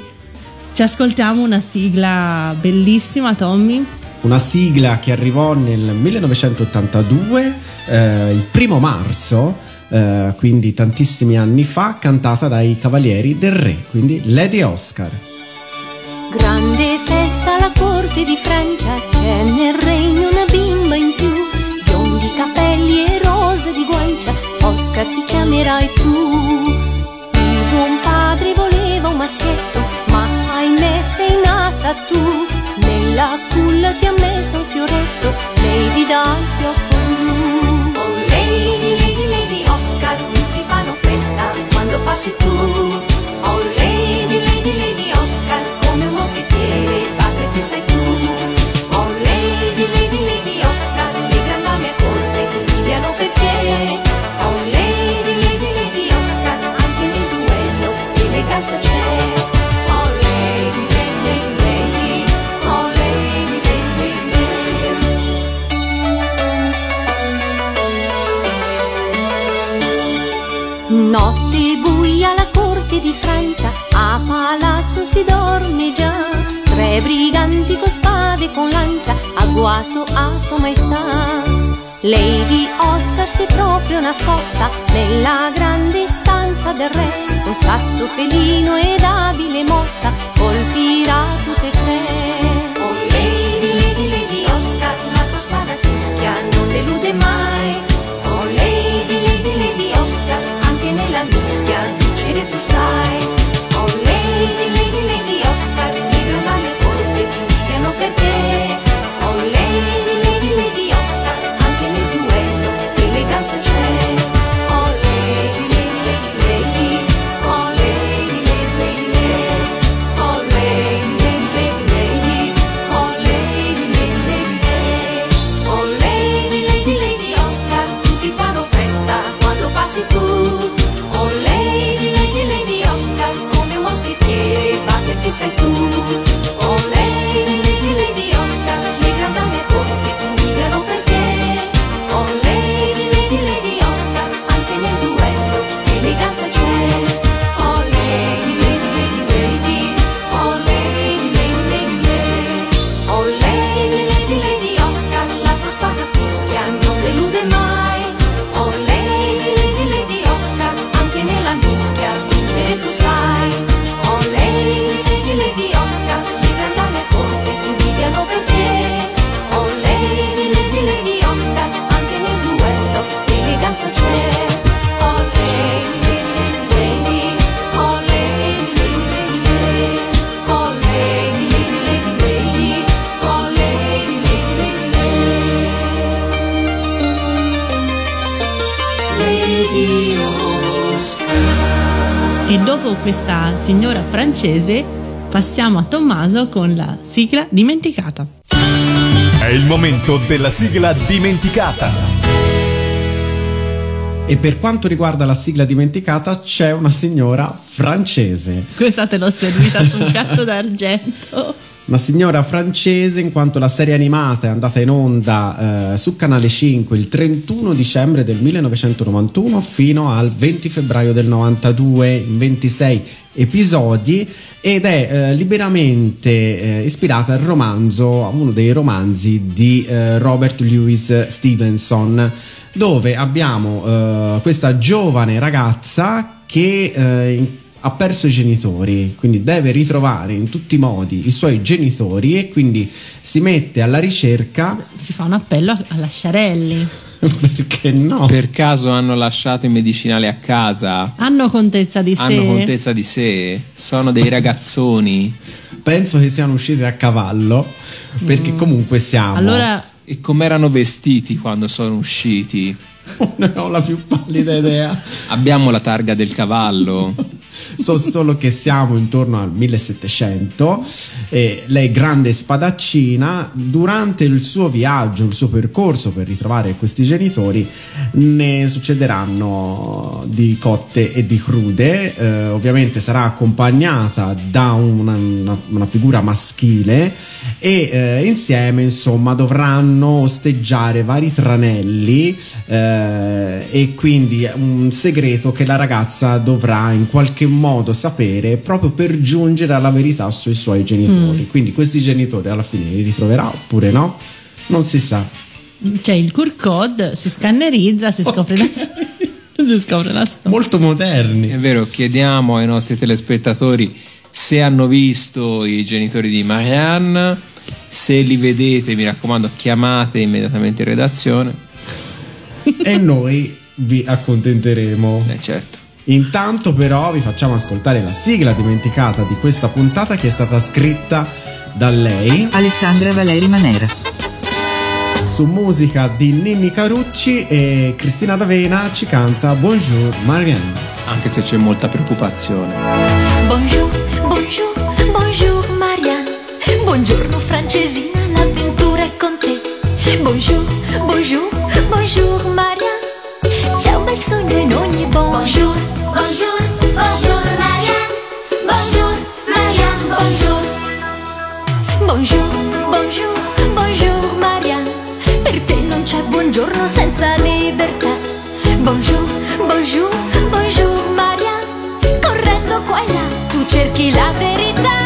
ci ascoltiamo una sigla bellissima, Tommy, una sigla che arrivò nel 1982 il 1 marzo, quindi tantissimi anni fa, cantata dai Cavalieri del Re, quindi Lady Oscar. Grande festa alla corte di Francia, c'è nel regno una bimba in più, biondi capelli e rose di guancia, Oscar ti chiamerai tu. Il buon padre voleva un maschietto, ma ahimè sei nata tu, nella culla ti ha messo un fioretto, Lady dà il fiocco blu. Oh Lady, Lady, Lady Oscar, tutti fanno festa quando passi tu. Oh Lady, Lady, Lady Oscar, come un moschettiere, padre che sei tu. Oh Lady, Lady, Lady Oscar, le gran dame a corte invidiano per te. Oh Lady, Lady, Lady Oscar, anche nel duello l'eleganza c'è. Oh Lady, Lady, Lady, oh Lady, Lady, Lady. Notte buia alla corte di Francia, a palazzo si dorme già, tre briganti con spade e con lancia, agguato a sua maestà. Lady Oscar si è proprio nascosta nella grande stanza del re, con scatto felino ed abile mossa, colpirà tutte e tre. Oh Lady, Lady, Lady Oscar, la tua spada fischia non delude mai. Oh Lady, Lady, Lady Oscar, anche nella mischia vincere tu sai. Lady, Lady, Lady Oscar, le gran dame a corte ti invidiano per te. Oh Lady, Lady, Lady Oscar, anche nel duello l'eleganza c'è. Oh Lady, Lady, Lady, Lady, oh Lady, Lady, Lady, Lady, oh Lady, Lady, Lady, Lady, oh Lady, Lady, Lady, Lady, oh Lady, Lady, Lady Oscar. E dopo questa signora francese passiamo a Tommaso con la sigla dimenticata. È il momento della sigla dimenticata. E per quanto riguarda la sigla dimenticata c'è una signora francese. Questa te l'ho servita su un piatto d'argento. Una signora francese, in quanto la serie animata è andata in onda su Canale 5 il 31 dicembre del 1991 fino al 20 febbraio del 92 in 26 episodi, ed è liberamente ispirata al romanzo, a uno dei romanzi di Robert Louis Stevenson, dove abbiamo questa giovane ragazza che ha perso i genitori, quindi deve ritrovare in tutti i modi i suoi genitori e quindi si mette alla ricerca. Si fa un appello a Lasciarelli. Perché no? Per caso hanno lasciato i medicinali a casa? Hanno contezza di sé? Sono dei ragazzoni. Penso che siano usciti a cavallo, perché comunque siamo. Allora, e com'erano vestiti quando sono usciti? Non ho la più pallida idea. Abbiamo la targa del cavallo. So solo che siamo intorno al 1700 e lei, grande spadaccina, durante il suo viaggio, il suo percorso per ritrovare questi genitori, ne succederanno di cotte e di crude. Ovviamente sarà accompagnata da una figura maschile e insieme, insomma, dovranno osteggiare vari tranelli e quindi un segreto che la ragazza dovrà in qualche modo sapere proprio per giungere alla verità sui suoi genitori. Quindi questi genitori alla fine li ritroverà oppure no? Non si sa. C'è il QR code, si scannerizza, si scopre si scopre la storia. Molto moderni. È vero, chiediamo ai nostri telespettatori se hanno visto i genitori di Marianne. Se li vedete, mi raccomando, chiamate immediatamente in redazione e noi vi accontenteremo. Certo. Intanto però vi facciamo ascoltare la sigla dimenticata di questa puntata, che è stata scritta da lei, Alessandra Valeri Manera, su musica di Ninni Carucci, e Cristina D'Avena ci canta Bonjour Marianne, anche se c'è molta preoccupazione. Bonjour, bonjour, bonjour Marianne, buongiorno francesina, l'avventura è con te. Bonjour, bonjour, bonjour Marianne, c'è un bel sogno in ogni bonjour. Bonjour, bonjour Marianne, bonjour Marianne, bonjour. Bonjour, bonjour, bonjour Marianne, per te non c'è buongiorno senza libertà. Bonjour, bonjour, bonjour Marianne, correndo qua e là tu cerchi la verità.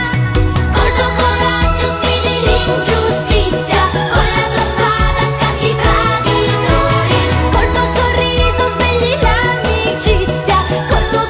Col tuo coraggio sfidi l'ingiustizia, con la tua spada scacci i traditori, col tuo sorriso svegli l'amicizia. Corriere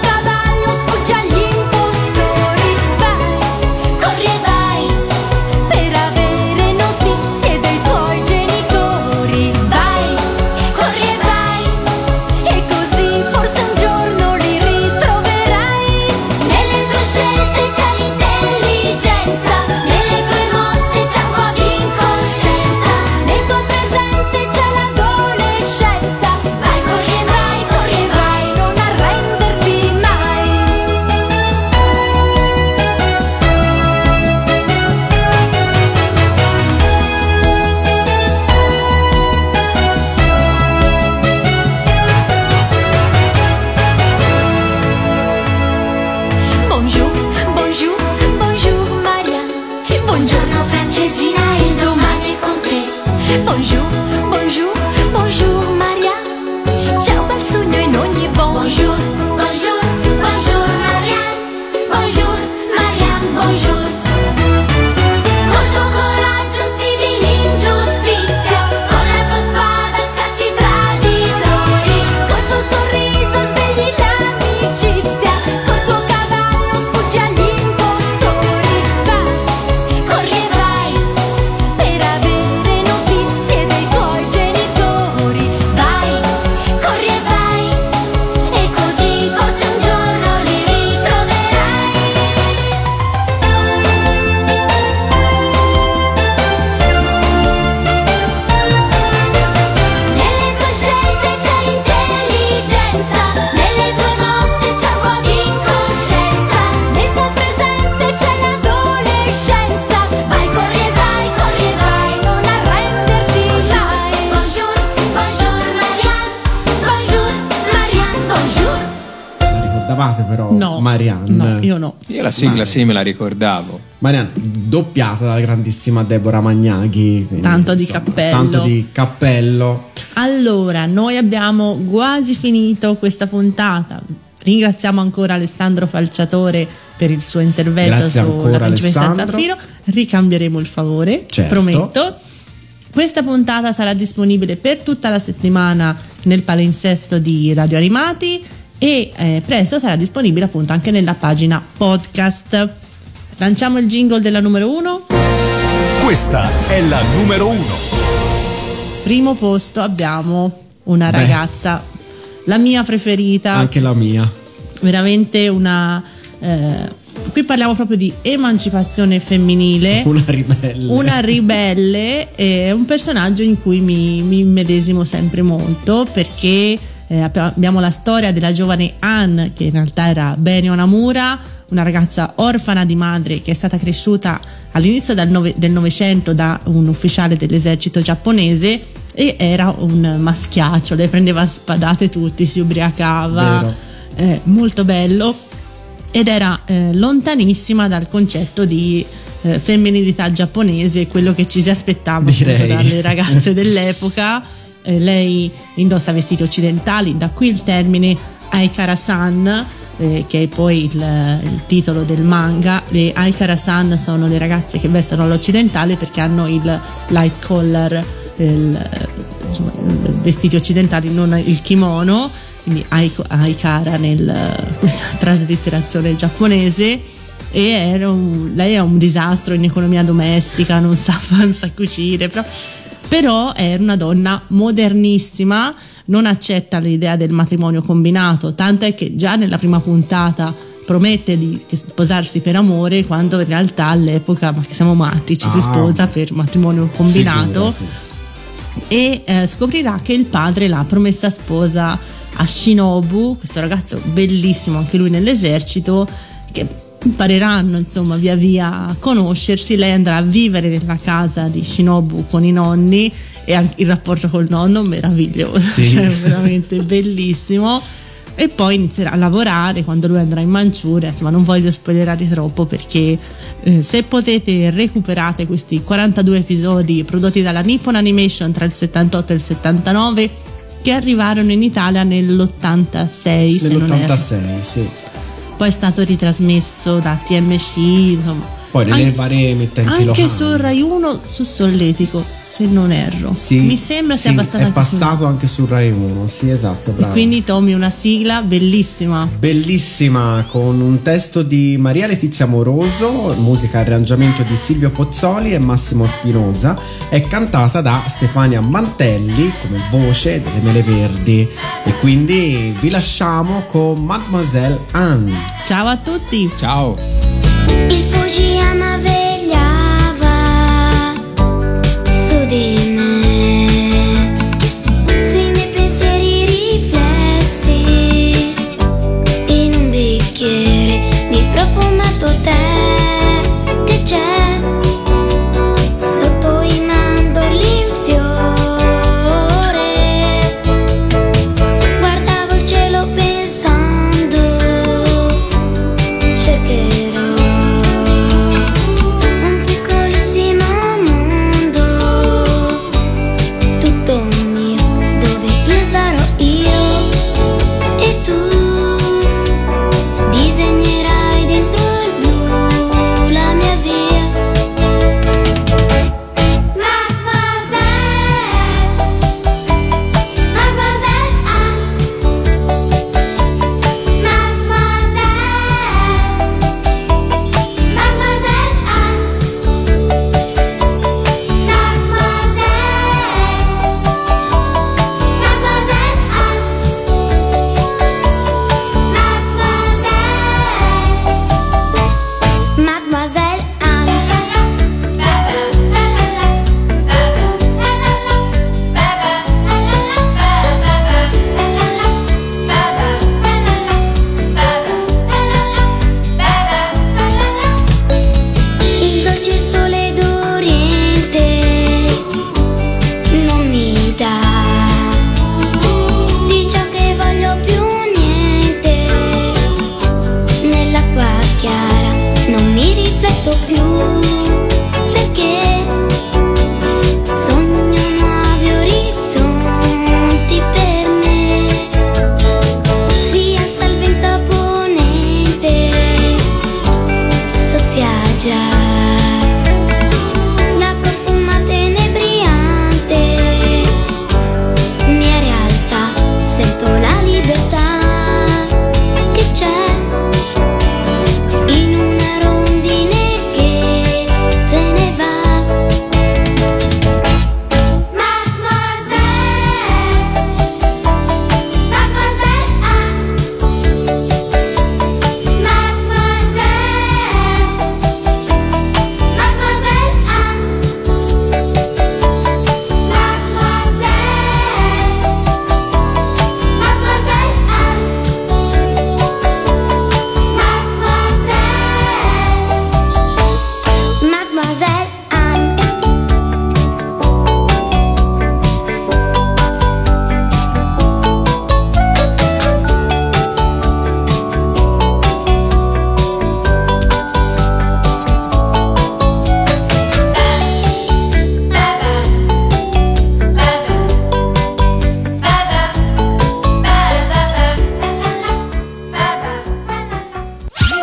ricordavate però Marianne? No, io no. Io la sigla sì me la ricordavo. Marianne, doppiata dalla grandissima Deborah Magnaghi. Tanto insomma, di cappello. Tanto di cappello. Allora, noi abbiamo quasi finito questa puntata. Ringraziamo ancora Alessandro Falciatore per il suo intervento. Grazie sulla Principessa Zaffiro. Ricambieremo il favore, certo. Prometto. Questa puntata sarà disponibile per tutta la settimana nel palinsesto di Radio Animati e presto sarà disponibile appunto anche nella pagina podcast. Lanciamo il jingle della numero 1. Questa è la numero 1. Primo posto abbiamo una ragazza, la mia preferita. Anche la mia. Veramente una... qui parliamo proprio di emancipazione femminile, una ribelle, è un personaggio in cui mi immedesimo sempre molto, perché abbiamo la storia della giovane Anne, che in realtà era Benyo Namura, una ragazza orfana di madre che è stata cresciuta all'inizio del Novecento da un ufficiale dell'esercito giapponese, e era un maschiaccio, le prendeva spadate tutti, si ubriacava, molto bello. Ed era lontanissima dal concetto di femminilità giapponese, quello che ci si aspettava appunto dalle ragazze dell'epoca. Lei indossa vestiti occidentali, da qui il termine Aikara-san, che è poi il titolo del manga. Le Aikara-san sono le ragazze che vestono l'occidentale perché hanno il light collar, vestiti occidentali, non il kimono, quindi Aikara questa traslitterazione giapponese. E lei è un disastro in economia domestica, non sa cucire, però è una donna modernissima, non accetta l'idea del matrimonio combinato, tant'è che già nella prima puntata promette di sposarsi per amore, quando in realtà all'epoca, ma che siamo matti, ci si sposa per matrimonio combinato. Sicuramente. E scoprirà che il padre l'ha promessa sposa a Shinobu, questo ragazzo bellissimo anche lui nell'esercito, che impareranno insomma via via a conoscersi. Lei andrà a vivere nella casa di Shinobu con i nonni, e il rapporto col nonno meraviglioso, sì. Cioè veramente bellissimo. E poi inizierà a lavorare quando lui andrà in Manciuria. Insomma, non voglio spoilerare troppo, perché se potete recuperate questi 42 episodi prodotti dalla Nippon Animation tra il 78 e il 79, che arrivarono in Italia nell'86, se non erro. Sì. Poi è stato ritrasmesso da TMC, insomma. Poi nelle varie emittenti locali. Anche su Rai 1, su Solletico, se non erro. Sì, mi sembra sia passato anche su Rai 1, sì, esatto, bravo. E quindi Tommy, una sigla bellissima. Bellissima, con un testo di Maria Letizia Moroso, musica e arrangiamento di Silvio Pozzoli e Massimo Spinoza, è cantata da Stefania Mantelli come voce delle Mele Verdi. E quindi vi lasciamo con Mademoiselle Anne. Ciao a tutti. Ciao. Il Fujiyama vegliava su di me, sui miei pensieri riflessi in un bicchiere di profumato tè che c'è sotto i mandorli in fiore. Guardavo il cielo pensando cercherò